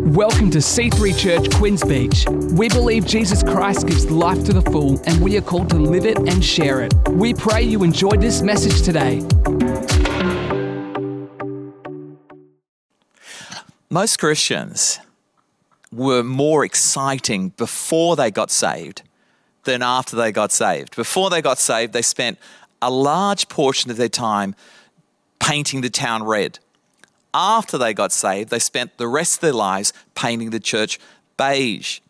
Welcome to C3 Church, Queens Beach. We believe Jesus Christ gives life to the full, and we are called to live it and share it. We pray you enjoyed this message today. Most Christians were more exciting before they got saved than after they got saved. Before they got saved, they spent a large portion of their time painting the town red. After they got saved, they spent the rest of their lives painting the church beige.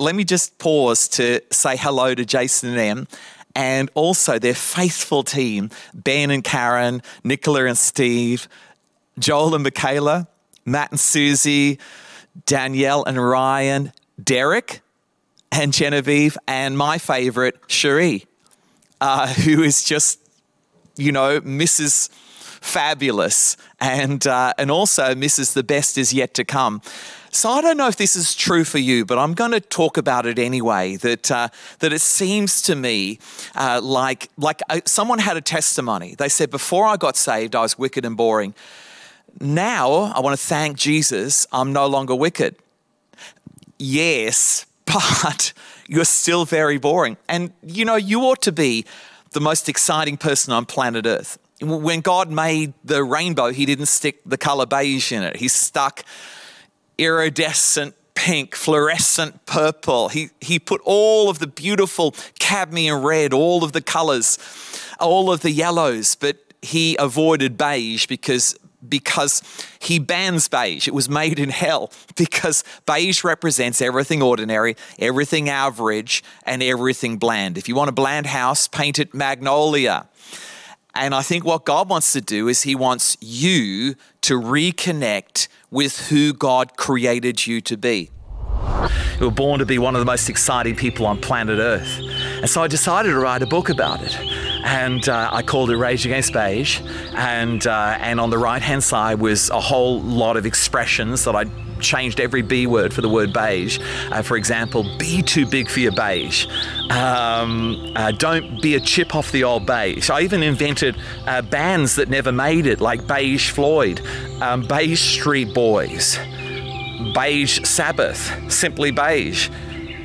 Let me just pause to say hello to Jason and Em, and also their faithful team, Ben and Karen, Nicola and Steve, Joel and Michaela, Matt and Susie, Danielle and Ryan, Derek and Genevieve, and my favourite, Cherie, who is just, you know, Mrs. Fabulous and also Mrs. The Best Is Yet to Come. So I don't know if this is true for you, but I'm going to talk about it anyway, that it seems to me like someone had a testimony. They said, before I got saved, I was wicked and boring. Now I want to thank Jesus, I'm no longer wicked. Yes, but you're still very boring. And, you know, you ought to be the most exciting person on planet Earth. When God made the rainbow, he didn't stick the color beige in it. He stuck iridescent pink, fluorescent purple. He put all of the beautiful cadmium red, all of the colors, all of the yellows, but he avoided beige because he bans beige. It was made in hell because beige represents everything ordinary, everything average, and everything bland. If you want a bland house, paint it magnolia. And I think what God wants to do is he wants you to reconnect with who God created you to be. You were born to be one of the most exciting people on planet Earth. And so I decided to write a book about it. And I called it Rage Against Beige. And on the right-hand side was a whole lot of expressions that I changed every B word for the word beige. For example, be too big for your beige. Don't be a chip off the old beige. I even invented bands that never made it, like Beige Floyd, Beige Street Boys, Beige Sabbath, Simply Beige,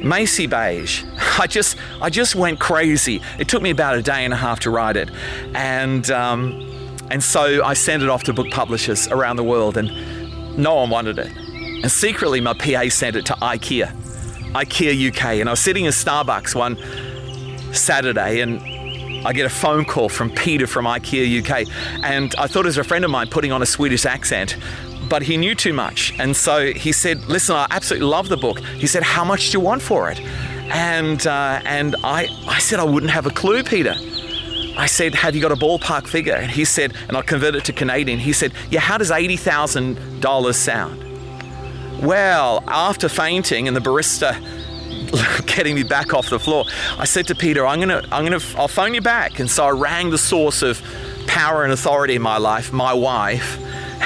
Macy Beige. I just went crazy. It took me about a day and a half to write it. And so I sent it off to book publishers around the world, and no one wanted it. And secretly, my PA sent it to IKEA UK. And I was sitting in Starbucks one Saturday, and I get a phone call from Peter from IKEA UK. And I thought it was a friend of mine putting on a Swedish accent, but he knew too much. And so he said, listen, I absolutely love the book. He said, how much do you want for it? And I said, I wouldn't have a clue, Peter. I said, have you got a ballpark figure? And he said, and I convert it to Canadian. He said, yeah, how does $80,000 sound? Well, after fainting and the barista getting me back off the floor, I said to Peter, I'll phone you back. And so I rang the source of power and authority in my life, my wife,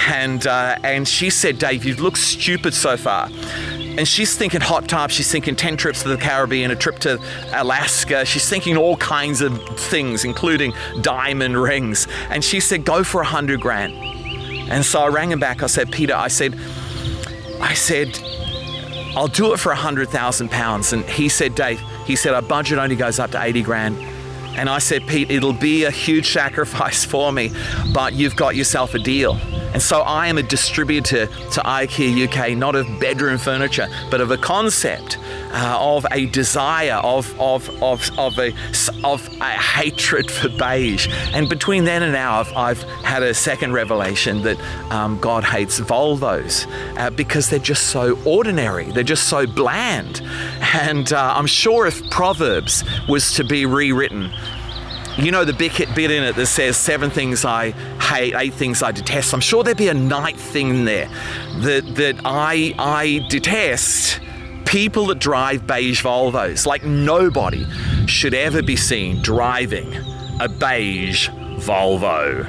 and she said, Dave, you look stupid so far. And she's thinking hot tubs, she's thinking 10 trips to the Caribbean, a trip to Alaska. She's thinking all kinds of things, including diamond rings. And she said, go for $100,000. And so I rang him back. I said, Peter, I said, I'll do it for £100,000. And he said, Dave, our budget only goes up to $80,000. And I said, Pete, it'll be a huge sacrifice for me, but you've got yourself a deal. And so I am a distributor to IKEA UK, not of bedroom furniture, but of a concept of a desire, of a hatred for beige. And between then and now, I've had a second revelation that God hates Volvos because they're just so ordinary. They're just so bland. And I'm sure if Proverbs was to be rewritten, you know, the bit in it that says 7 things I hate, 8 things I detest. I'm sure there'd be a 9th thing in there that I detest. People that drive beige Volvos. Like, nobody should ever be seen driving a beige Volvo.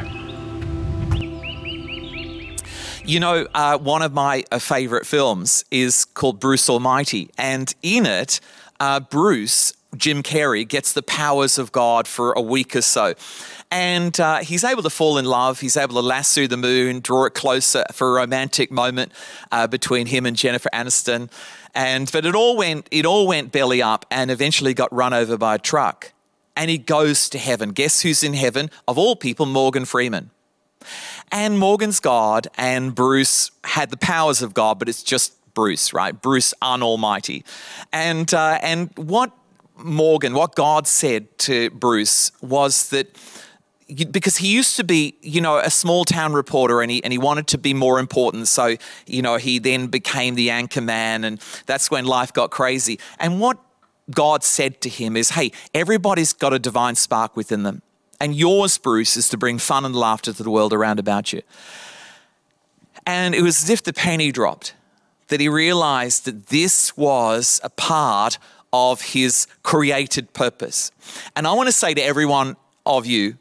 You know, one of my favorite films is called Bruce Almighty, and in it, Bruce, Jim Carrey, gets the powers of God for a week or so. And he's able to fall in love. He's able to lasso the moon, draw it closer for a romantic moment between him and Jennifer Aniston. But it all went belly up, and eventually got run over by a truck. And he goes to heaven. Guess who's in heaven? Of all people, Morgan Freeman. And Morgan's God, and Bruce had the powers of God, but it's just Bruce, right? Bruce Almighty. And what God said to Bruce was that, because he used to be, you know, a small town reporter, and he wanted to be more important. So, you know, he then became the anchor man, and that's when life got crazy. And what God said to him is, hey, everybody's got a divine spark within them. And yours, Bruce, is to bring fun and laughter to the world around about you. And it was as if the penny dropped, that he realized that this was a part of his created purpose. And I want to say to every one of you,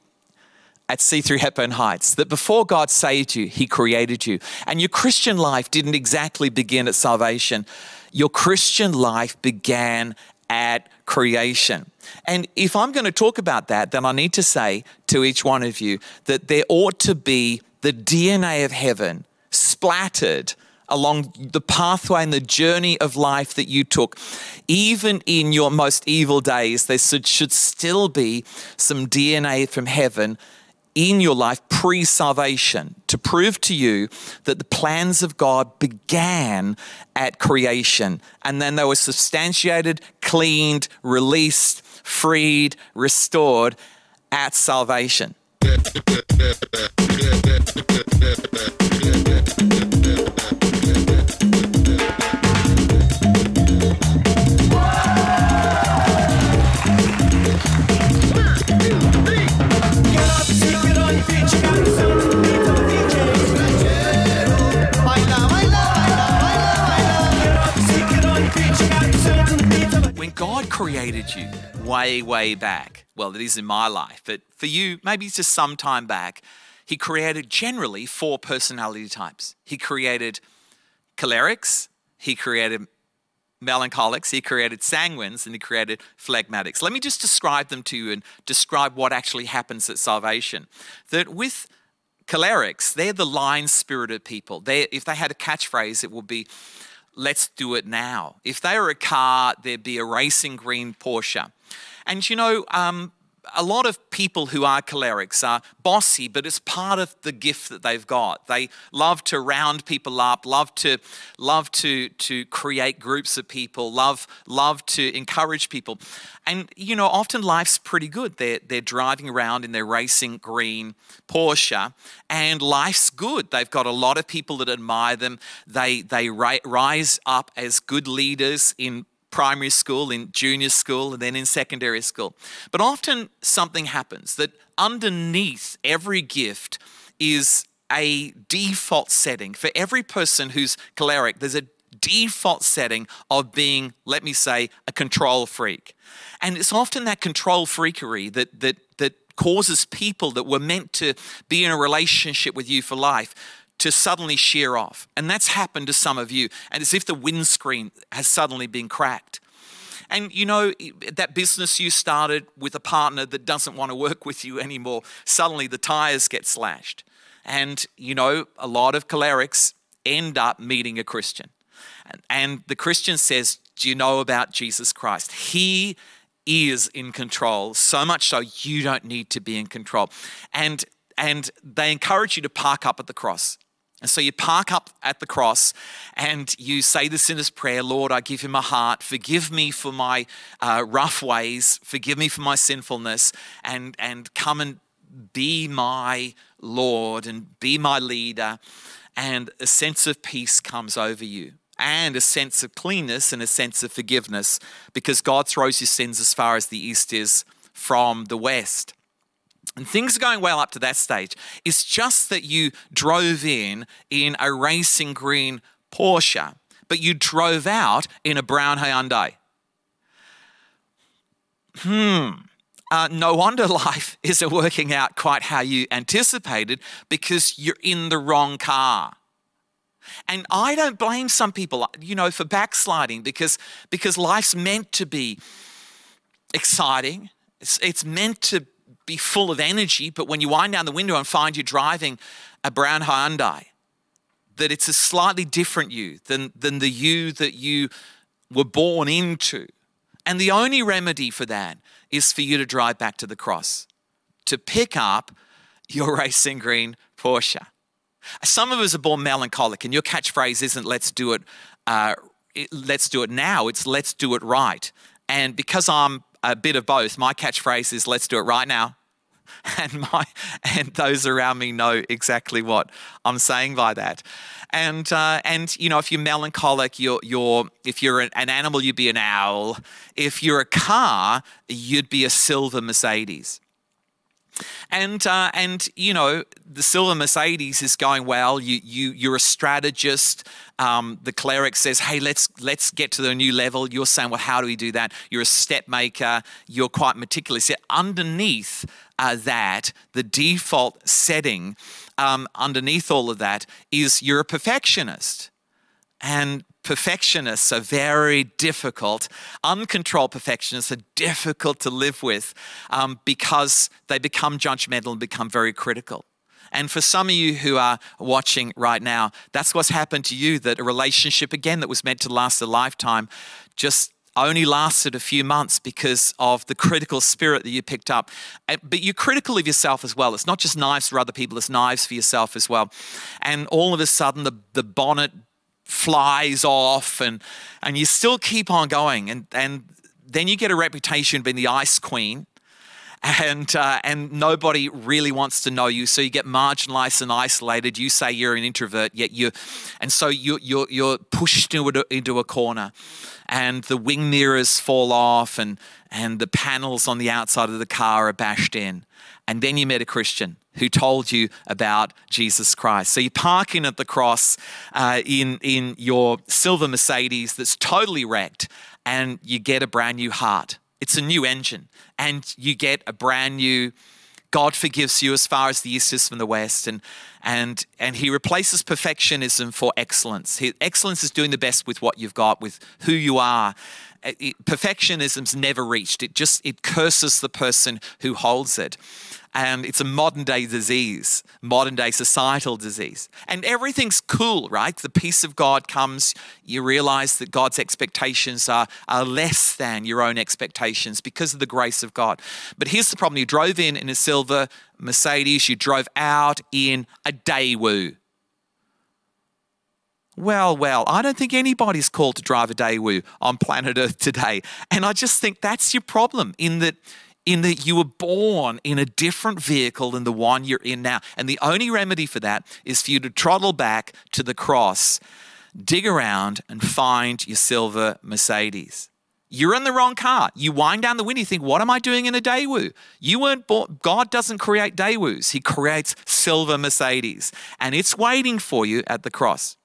at See Through Hepburn Heights, that before God saved you, he created you. And your Christian life didn't exactly begin at salvation. Your Christian life began at creation. And if I'm going to talk about that, then I need to say to each one of you that there ought to be the DNA of heaven splattered along the pathway and the journey of life that you took. Even in your most evil days, there should still be some DNA from heaven in your life pre-salvation, to prove to you that the plans of God began at creation, and then they were substantiated, cleaned, released, freed, restored at salvation. God created you way, way back. Well, it is in my life, but for you, maybe it's just some time back. He created generally 4 personality types. He created cholerics, he created melancholics, he created sanguines, and he created phlegmatics. Let me just describe them to you and describe what actually happens at salvation. That with cholerics, they're the lion-spirited people. If they had a catchphrase, it would be, "Let's do it now." If they were a car, there'd be a racing green Porsche. And you know, a lot of people who are cholerics are bossy, but it's part of the gift that they've got. They love to round people up, love to create groups of people, love to encourage people. And you know, often life's pretty good. They're driving around in their racing green Porsche, and life's good. They've got a lot of people that admire them. They rise up as good leaders in primary school, in junior school, and then in secondary school. But often something happens, that underneath every gift is a default setting. For every person who's choleric, there's a default setting of being, let me say, a control freak. And it's often that control freakery that causes people that were meant to be in a relationship with you for life to suddenly shear off. And that's happened to some of you. And it's as if the windscreen has suddenly been cracked. And you know, that business you started with a partner that doesn't want to work with you anymore, suddenly the tires get slashed. And you know, a lot of cholerics end up meeting a Christian. And the Christian says, "Do you know about Jesus Christ? He is in control, so much so you don't need to be in control." And they encourage you to park up at the cross. And so you park up at the cross and you say the sinner's prayer, Lord, I give him my heart, forgive me for my rough ways, forgive me for my sinfulness, and come and be my Lord and be my leader. And a sense of peace comes over you and a sense of cleanness and a sense of forgiveness, because God throws your sins as far as the east is from the west. And things are going well up to that stage. It's just that you drove in a racing green Porsche, but you drove out in a brown Hyundai. No wonder life isn't working out quite how you anticipated, because you're in the wrong car. And I don't blame some people, you know, for backsliding, because life's meant to be exciting. It's meant to be full of energy, but when you wind down the window and find you're driving a brown Hyundai, that it's a slightly different you than the you that you were born into. And the only remedy for that is for you to drive back to the cross, to pick up your racing green Porsche. Some of us are born melancholic, and your catchphrase isn't let's do it now, it's let's do it right. And because I'm a bit of both, my catchphrase is let's do it right now. And those around me know exactly what I'm saying by that. And you know, if you're melancholic, if you're an animal, you'd be an owl. If you're a car, you'd be a silver Mercedes. And you know, the silver Mercedes is going well. You're a strategist. The cleric says, "Hey, let's get to the new level." You're saying, "Well, how do we do that?" You're a step maker. You're quite meticulous. Yet underneath that, the default setting, underneath all of that, is you're a perfectionist. And perfectionists are very difficult. Uncontrolled perfectionists are difficult to live with because they become judgmental and become very critical. And for some of you who are watching right now, that's what's happened to you, that a relationship, again, that was meant to last a lifetime just only lasted a few months because of the critical spirit that you picked up. But you're critical of yourself as well. It's not just knives for other people, it's knives for yourself as well. And all of a sudden, the bonnet flies off and you still keep on going. And then you get a reputation of being the ice queen and nobody really wants to know you. So you get marginalized and isolated. You say you're an introvert, yet you're pushed into a corner, and the wing mirrors fall off and the panels on the outside of the car are bashed in. And then you met a Christian who told you about Jesus Christ. So you park in at the cross in your silver Mercedes that's totally wrecked, and you get a brand new heart. It's a new engine, and you get a brand new, God forgives you as far as the east is from the west, and he replaces perfectionism for excellence. Excellence is doing the best with what you've got, with who you are. Perfectionism's never reached. It curses the person who holds it. And it's a modern day societal disease. And everything's cool, right? The peace of God comes. You realize that God's expectations are less than your own expectations because of the grace of God. But here's the problem. You drove in a silver Mercedes. You drove out in a Daewoo. Well, I don't think anybody's called to drive a Daewoo on planet Earth today. And I just think that's your problem, in that you were born in a different vehicle than the one you're in now. And the only remedy for that is for you to trundle back to the cross, dig around and find your silver Mercedes. You're in the wrong car. You wind down the window, you think, what am I doing in a Daewoo? You weren't born. God doesn't create Daewoos. He creates silver Mercedes. And it's waiting for you at the cross.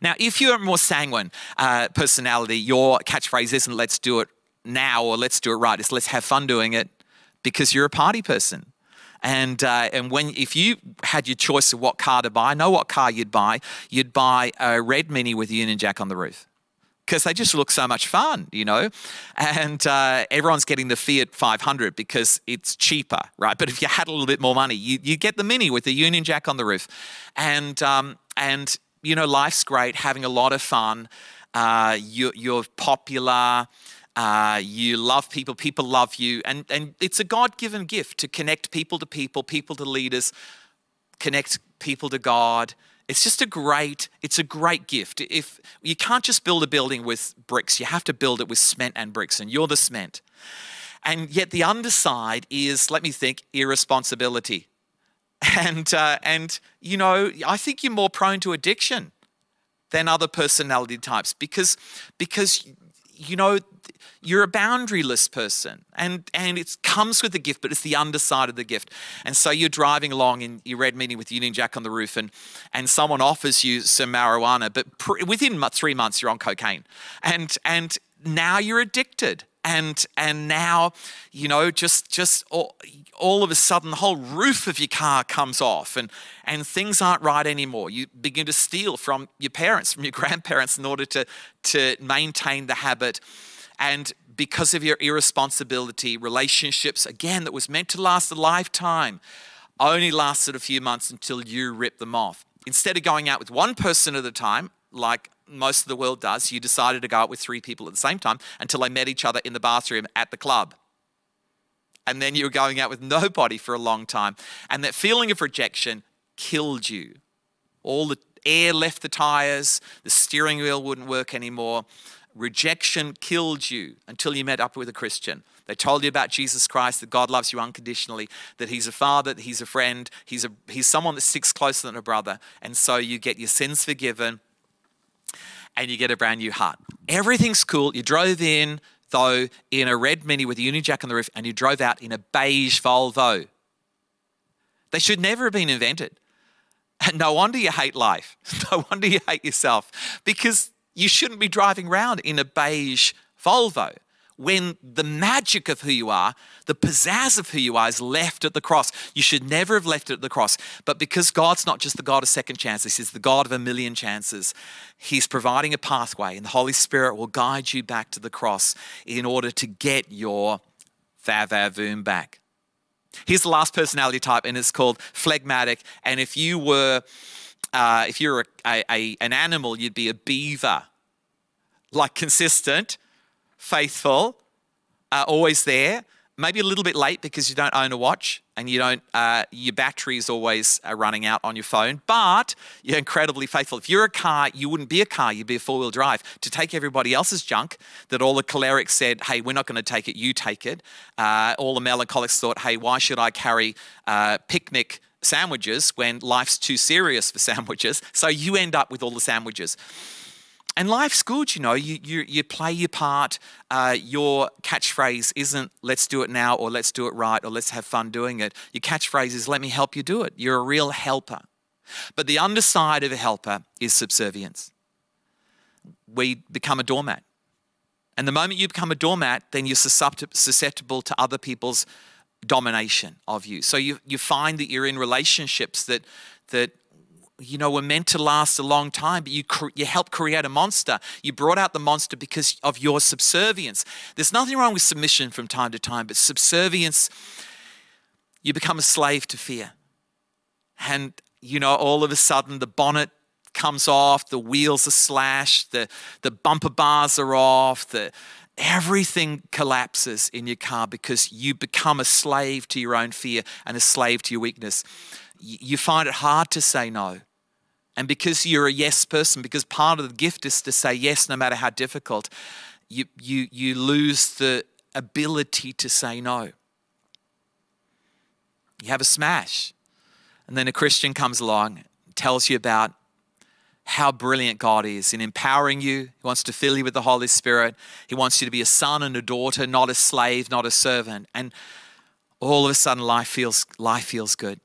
Now, if you're a more sanguine personality, your catchphrase isn't let's do it now or let's do it right. It's let's have fun doing it, because you're a party person. And if you had your choice of what car to buy, know what car you'd buy a red Mini with a Union Jack on the roof, because they just look so much fun, you know. And everyone's getting the Fiat 500 because it's cheaper, right? But if you had a little bit more money, you get the Mini with the Union Jack on the roof. And you know, life's great, having a lot of fun. You're popular. You love people. People love you. And it's a God-given gift to connect people to people, people to leaders, connect people to God. It's just a great, it's a great gift. If you can't just build a building with bricks, you have to build it with cement and bricks, and you're the cement. And yet the underside is, let me think, irresponsibility. And you know, I think you're more prone to addiction than other personality types because you know, you're a boundaryless person, and it comes with the gift, but it's the underside of the gift. And so you're driving along in your red meeting with Union Jack on the roof, and someone offers you some marijuana, but within 3 months you're on cocaine, and now you're addicted, and now, you know, just all of a sudden the whole roof of your car comes off, and things aren't right anymore. You begin to steal from your parents, from your grandparents, in order to maintain the habit. And because of your irresponsibility, relationships, again, that was meant to last a lifetime, only lasted a few months until you ripped them off. Instead of going out with one person at a time, like most of the world does, you decided to go out with 3 people at the same time until they met each other in the bathroom at the club. And then you were going out with nobody for a long time. And that feeling of rejection killed you. All the air left the tires, the steering wheel wouldn't work anymore. Rejection killed you until you met up with a Christian. They told you about Jesus Christ, that God loves you unconditionally, that he's a father, that he's a friend, he's someone that sticks closer than a brother. And so you get your sins forgiven and you get a brand new heart. Everything's cool. You drove in, though, in a red Mini with a Union Jack on the roof, and you drove out in a beige Volvo. They should never have been invented. And no wonder you hate life. No wonder you hate yourself, because you shouldn't be driving around in a beige Volvo when the magic of who you are, the pizzazz of who you are, is left at the cross. You should never have left it at the cross. But because God's not just the God of second chances, he's the God of a million chances. He's providing a pathway, and the Holy Spirit will guide you back to the cross in order to get your va-va-voom back. Here's the last personality type, and it's called phlegmatic. And if you're an animal, you'd be a beaver. Like consistent, faithful, always there. Maybe a little bit late because you don't own a watch and you don't. Your battery is always running out on your phone. But you're incredibly faithful. If you're a car, you wouldn't be a car. You'd be a 4-wheel drive to take everybody else's junk that all the cholerics said, hey, we're not going to take it. You take it. All the melancholics thought, hey, why should I carry picnic sandwiches when life's too serious for sandwiches? So you end up with all the sandwiches. And life's good, you know, you play your part. Your catchphrase isn't let's do it now, or let's do it right, or let's have fun doing it. Your catchphrase is let me help you do it. You're a real helper. But the underside of a helper is subservience. We become a doormat. And the moment you become a doormat, then you're susceptible to other people's domination of you. So you find that you're in relationships that you know were meant to last a long time, but you help create a monster. You brought out the monster because of your subservience. There's nothing wrong with submission from time to time, but subservience, you become a slave to fear. And you know, all of a sudden the bonnet comes off, the wheels are slashed, the bumper bars are off, everything collapses in your car because you become a slave to your own fear and a slave to your weakness. You find it hard to say no. And because you're a yes person, because part of the gift is to say yes no matter how difficult, you lose the ability to say no. You have a smash. And then a Christian comes along, tells you about how brilliant God is in empowering you. He wants to fill you with the Holy Spirit. He wants you to be a son and a daughter, not a slave, not a servant. And all of a sudden, life feels good.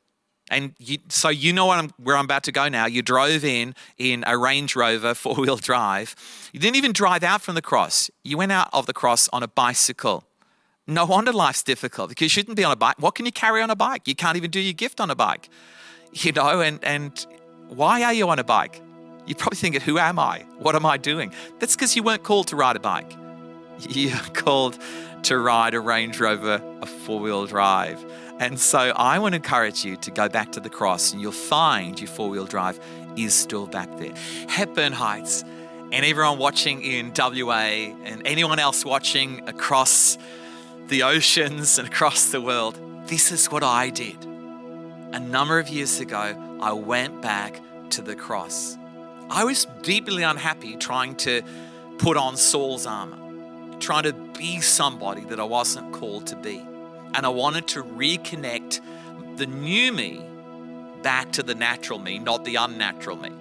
And so you know where I'm about to go now. You drove in a Range Rover 4-wheel drive. You didn't even drive out from the cross. You went out of the cross on a bicycle. No wonder life's difficult, because you shouldn't be on a bike. What can you carry on a bike? You can't even do your gift on a bike. You know, and why are you on a bike? You're probably thinking, who am I? What am I doing? That's because you weren't called to ride a bike. You're called to ride a Range Rover, a 4-wheel drive. And so I want to encourage you to go back to the cross, and you'll find your 4-wheel drive is still back there. Hepburn Heights, and everyone watching in WA and anyone else watching across the oceans and across the world, this is what I did. A number of years ago, I went back to the cross. I was deeply unhappy trying to put on Saul's armor, trying to be somebody that I wasn't called to be. And I wanted to reconnect the new me back to the natural me, not the unnatural me.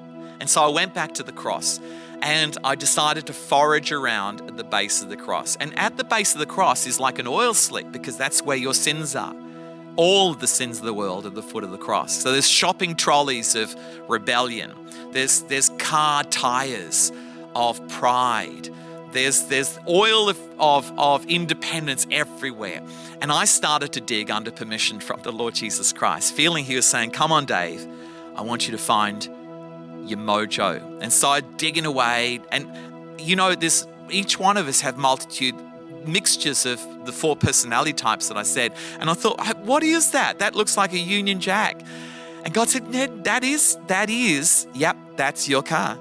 And so I went back to the cross and I decided to forage around at the base of the cross. And at the base of the cross is like an oil slick, because that's where your sins are. All of the sins of the world at the foot of the cross. So there's shopping trolleys of rebellion. There's car tires of pride. There's oil of independence everywhere. And I started to dig under permission from the Lord Jesus Christ, feeling he was saying, come on, Dave, I want you to find your mojo. And so I digging away. And you know, this, each one of us have multitude mixtures of the four personality types that I said. And I thought, what is that? That looks like a Union Jack. And God said, Ned, yep, that's your car.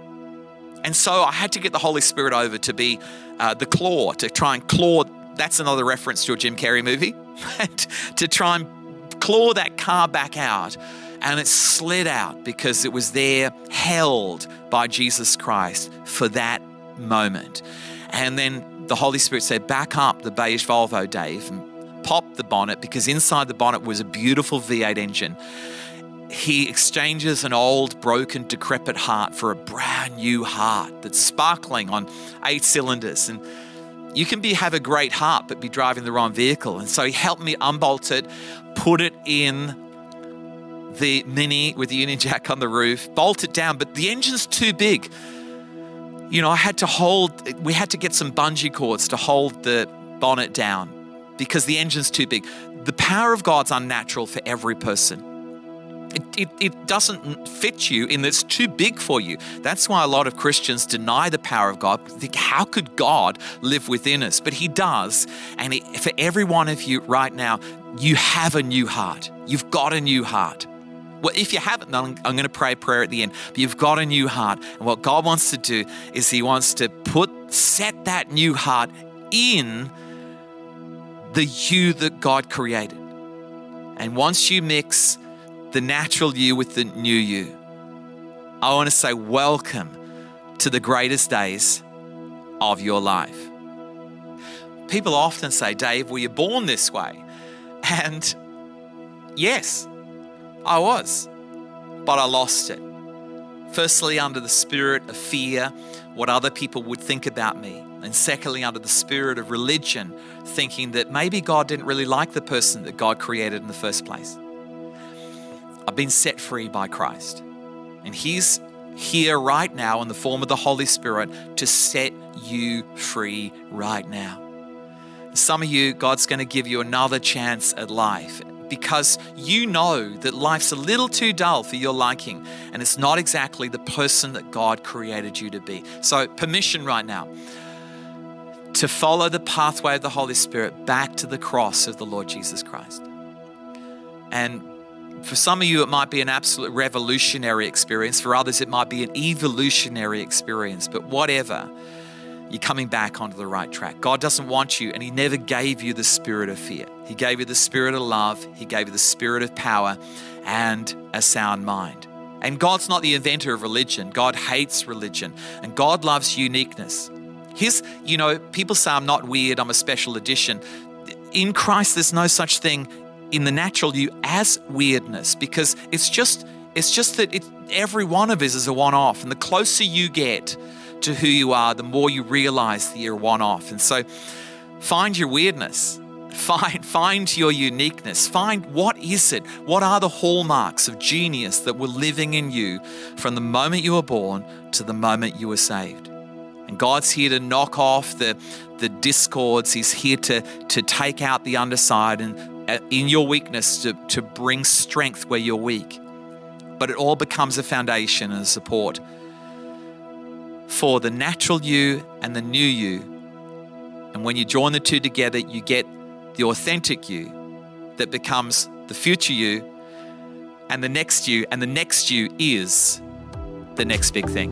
And so I had to get the Holy Spirit over to be the claw, to try and claw. That's another reference to a Jim Carrey movie. To try and claw that car back out. And it slid out because it was there held by Jesus Christ for that moment. And then the Holy Spirit said, back up the beige Volvo, Dave, and pop the bonnet, because inside the bonnet was a beautiful V8 engine. He exchanges an old, broken, decrepit heart for a brand new heart that's sparkling on 8 cylinders. And you can have a great heart, but be driving the wrong vehicle. And so he helped me unbolt it, put it in the Mini with the Union Jack on the roof, bolt it down, but the engine's too big. You know, we had to get some bungee cords to hold the bonnet down because the engine's too big. The power of God's unnatural for every person. It doesn't fit you and it's too big for you. That's why a lot of Christians deny the power of God. Think, how could God live within us? But he does. And for every one of you right now, you have a new heart. You've got a new heart. Well, if you haven't, then I'm going to pray a prayer at the end. But you've got a new heart. And what God wants to do is he wants to set that new heart in the you that God created. And once you mix the natural you with the new you, I want to say welcome to the greatest days of your life. People often say, Dave, were you born this way? And yes, I was, but I lost it. Firstly, under the spirit of fear, what other people would think about me. And secondly, under the spirit of religion, thinking that maybe God didn't really like the person that God created in the first place. I've been set free by Christ. And he's here right now in the form of the Holy Spirit to set you free right now. Some of you, God's going to give you another chance at life because you know that life's a little too dull for your liking and it's not exactly the person that God created you to be. So permission right now to follow the pathway of the Holy Spirit back to the cross of the Lord Jesus Christ. And for some of you, it might be an absolute revolutionary experience. For others, it might be an evolutionary experience. But whatever, you're coming back onto the right track. God doesn't want you, and he never gave you the spirit of fear. He gave you the spirit of love. He gave you the spirit of power and a sound mind. And God's not the inventor of religion. God hates religion. And God loves uniqueness. You know, people say, I'm not weird, I'm a special edition. In Christ, there's no such thing in the natural you as weirdness, because it's just that every one of us is a one-off, and the closer you get to who you are, the more you realize that you're one-off. And so find your weirdness, find your uniqueness, find what is it, what are the hallmarks of genius that were living in you from the moment you were born to the moment you were saved. And God's here to knock off the discords. He's here to take out the underside and in your weakness to bring strength where you're weak. But it all becomes a foundation and a support for the natural you and the new you. And when you join the two together, you get the authentic you that becomes the future you and the next you, and the next you is the next big thing.